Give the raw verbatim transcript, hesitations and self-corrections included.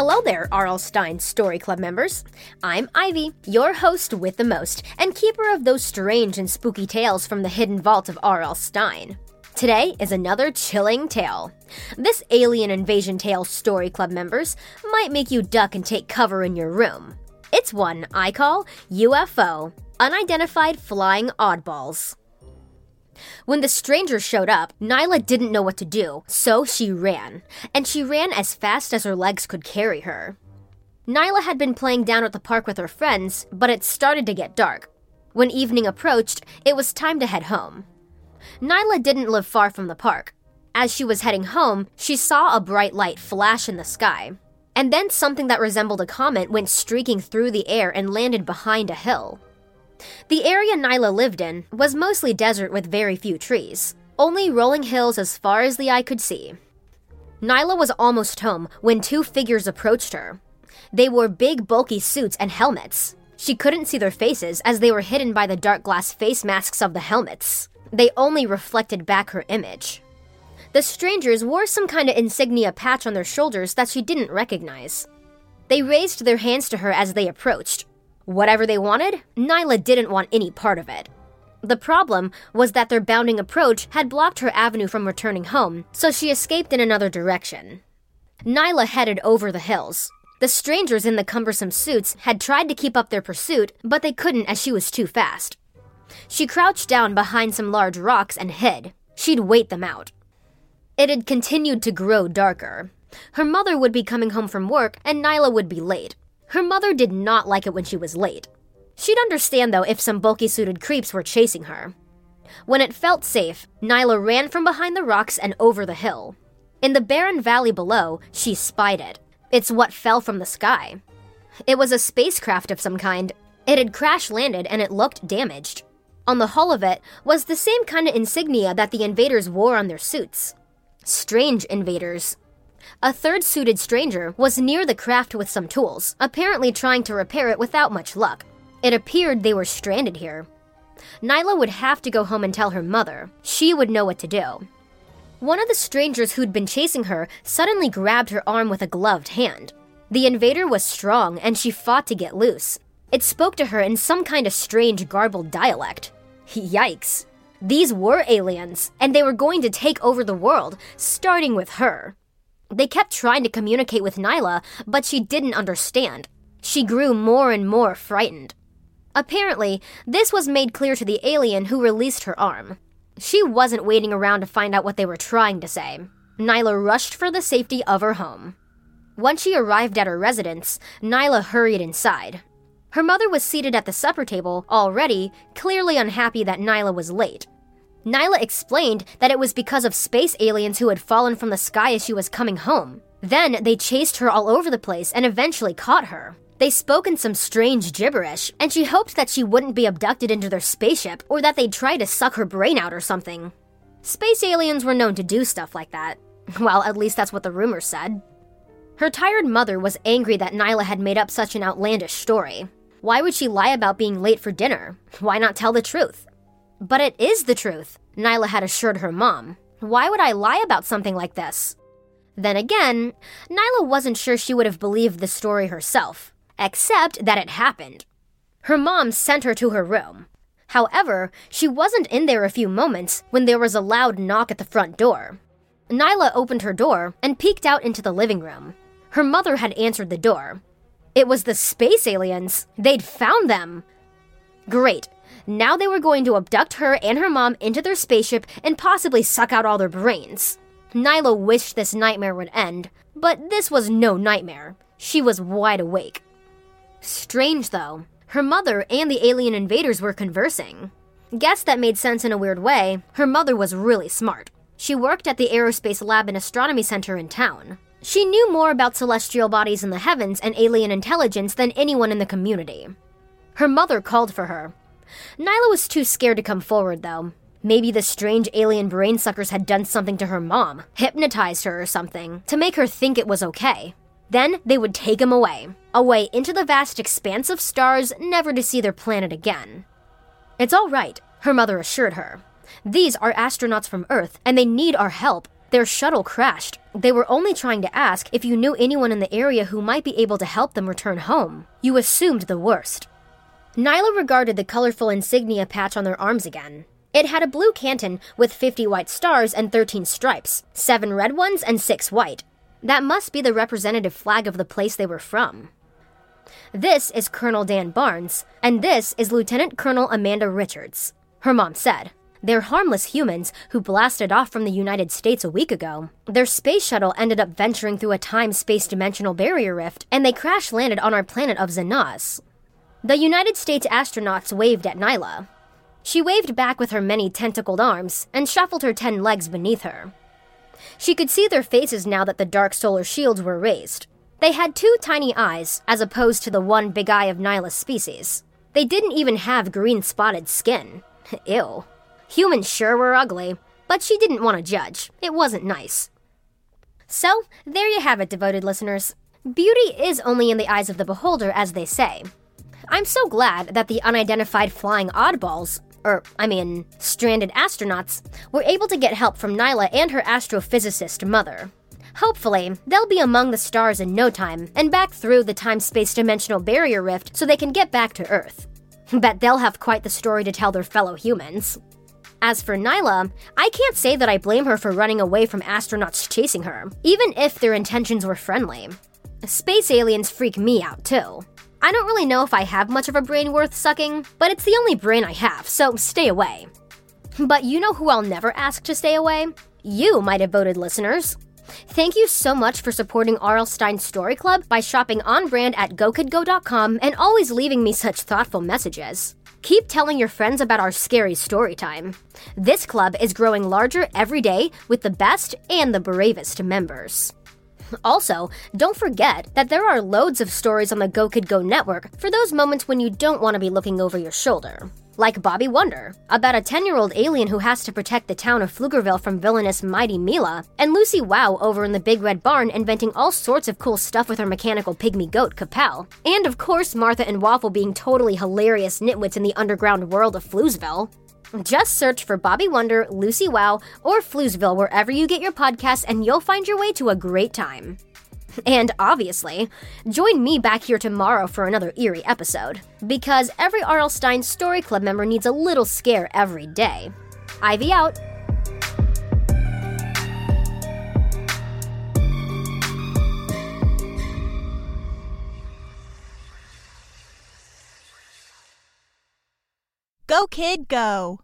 Hello there, R L. Stine Story Club members. I'm Ivy, your host with the most, and keeper of those strange and spooky tales from the hidden vault of R L. Stine. Today is another chilling tale. This alien invasion tale, Story Club members, might make you duck and take cover in your room. It's one I call U F O, Unidentified Flying Oddballs. When the stranger showed up, Nyla didn't know what to do, so she ran. And she ran as fast as her legs could carry her. Nyla had been playing down at the park with her friends, but it started to get dark. When evening approached, it was time to head home. Nyla didn't live far from the park. As she was heading home, she saw a bright light flash in the sky. And then something that resembled a comet went streaking through the air and landed behind a hill. The area Nyla lived in was mostly desert with very few trees, only rolling hills as far as the eye could see. Nyla was almost home when two figures approached her. They wore big, bulky suits and helmets. She couldn't see their faces as they were hidden by the dark glass face masks of the helmets. They only reflected back her image. The strangers wore some kind of insignia patch on their shoulders that she didn't recognize. They raised their hands to her as they approached. Whatever they wanted, Nyla didn't want any part of it. The problem was that their bounding approach had blocked her avenue from returning home, so she escaped in another direction. Nyla headed over the hills. The strangers in the cumbersome suits had tried to keep up their pursuit, but they couldn't as she was too fast. She crouched down behind some large rocks and hid. She'd wait them out. It had continued to grow darker. Her mother would be coming home from work, and Nyla would be late. Her mother did not like it when she was late. She'd understand, though, if some bulky-suited creeps were chasing her. When it felt safe, Nyla ran from behind the rocks and over the hill. In the barren valley below, she spied it. It's what fell from the sky. It was a spacecraft of some kind. It had crash-landed, and it looked damaged. On the hull of it was the same kind of insignia that the invaders wore on their suits. Strange invaders. A third suited stranger was near the craft with some tools, apparently trying to repair it without much luck. It appeared they were stranded here. Nyla would have to go home and tell her mother. She would know what to do. One of the strangers who'd been chasing her suddenly grabbed her arm with a gloved hand. The invader was strong, and she fought to get loose. It spoke to her in some kind of strange, garbled dialect. Yikes. These were aliens, and they were going to take over the world, starting with her. They kept trying to communicate with Nyla, but she didn't understand. She grew more and more frightened. Apparently, this was made clear to the alien who released her arm. She wasn't waiting around to find out what they were trying to say. Nyla rushed for the safety of her home. Once she arrived at her residence, Nyla hurried inside. Her mother was seated at the supper table, already, clearly unhappy that Nyla was late. Nyla explained that it was because of space aliens who had fallen from the sky as she was coming home. Then, they chased her all over the place and eventually caught her. They spoke in some strange gibberish, and she hoped that she wouldn't be abducted into their spaceship or that they'd try to suck her brain out or something. Space aliens were known to do stuff like that. Well, at least that's what the rumors said. Her tired mother was angry that Nyla had made up such an outlandish story. Why would she lie about being late for dinner? Why not tell the truth? But it is the truth, Nyla had assured her mom. Why would I lie about something like this? Then again, Nyla wasn't sure she would have believed the story herself, except that it happened. Her mom sent her to her room. However, she wasn't in there a few moments when there was a loud knock at the front door. Nyla opened her door and peeked out into the living room. Her mother had answered the door. It was the space aliens. They'd found them. Great. Now they were going to abduct her and her mom into their spaceship and possibly suck out all their brains. Nyla wished this nightmare would end, but this was no nightmare. She was wide awake. Strange, though. Her mother and the alien invaders were conversing. Guess that made sense in a weird way. Her mother was really smart. She worked at the aerospace lab and astronomy center in town. She knew more about celestial bodies in the heavens and alien intelligence than anyone in the community. Her mother called for her. Nyla was too scared to come forward, though. Maybe the strange alien brain suckers had done something to her mom, hypnotized her or something, to make her think it was okay. Then they would take him away, away into the vast expanse of stars, never to see their planet again. It's all right, her mother assured her. These are astronauts from Earth, and they need our help. Their shuttle crashed. They were only trying to ask if you knew anyone in the area who might be able to help them return home. You assumed the worst. Nyla regarded the colorful insignia patch on their arms again. It had a blue canton with fifty white stars and thirteen stripes, seven red ones and six white. That must be the representative flag of the place they were from. This is Colonel Dan Barnes, and this is Lieutenant Colonel Amanda Richards, her mom said. They're harmless humans who blasted off from the United States a week ago. Their space shuttle ended up venturing through a time-space dimensional barrier rift, and they crash-landed on our planet of Xanaas. The United States astronauts waved at Nyla. She waved back with her many tentacled arms and shuffled her ten legs beneath her. She could see their faces now that the dark solar shields were raised. They had two tiny eyes, as opposed to the one big eye of Nyla's species. They didn't even have green-spotted skin. Ew. Humans sure were ugly, but she didn't want to judge. It wasn't nice. So, there you have it, devoted listeners. Beauty is only in the eyes of the beholder, as they say. I'm so glad that the unidentified flying oddballs, or, I mean, stranded astronauts, were able to get help from Nyla and her astrophysicist mother. Hopefully, they'll be among the stars in no time and back through the time-space dimensional barrier rift so they can get back to Earth. Bet they'll have quite the story to tell their fellow humans. As for Nyla, I can't say that I blame her for running away from astronauts chasing her, even if their intentions were friendly. Space aliens freak me out, too. I don't really know if I have much of a brain worth sucking, but it's the only brain I have, so stay away. But you know who I'll never ask to stay away? You, my devoted listeners. Thank you so much for supporting R L. Stine's Story Club by shopping on-brand at go kid go dot com and always leaving me such thoughtful messages. Keep telling your friends about our scary story time. This club is growing larger every day with the best and the bravest members. Also, don't forget that there are loads of stories on the Go Kid Go network for those moments when you don't want to be looking over your shoulder. Like Bobby Wonder, about a ten-year-old alien who has to protect the town of Pflugerville from villainous Mighty Mila, and Lucy Wow over in the Big Red Barn inventing all sorts of cool stuff with her mechanical pygmy goat, Capel. And of course, Martha and Waffle being totally hilarious nitwits in the underground world of Floosville. Just search for Bobby Wonder, Lucy Wow, or Floosville wherever you get your podcasts and you'll find your way to a great time. And obviously, join me back here tomorrow for another eerie episode, because every R L. Stine Story Club member needs a little scare every day. Ivy out. Go Kid Go!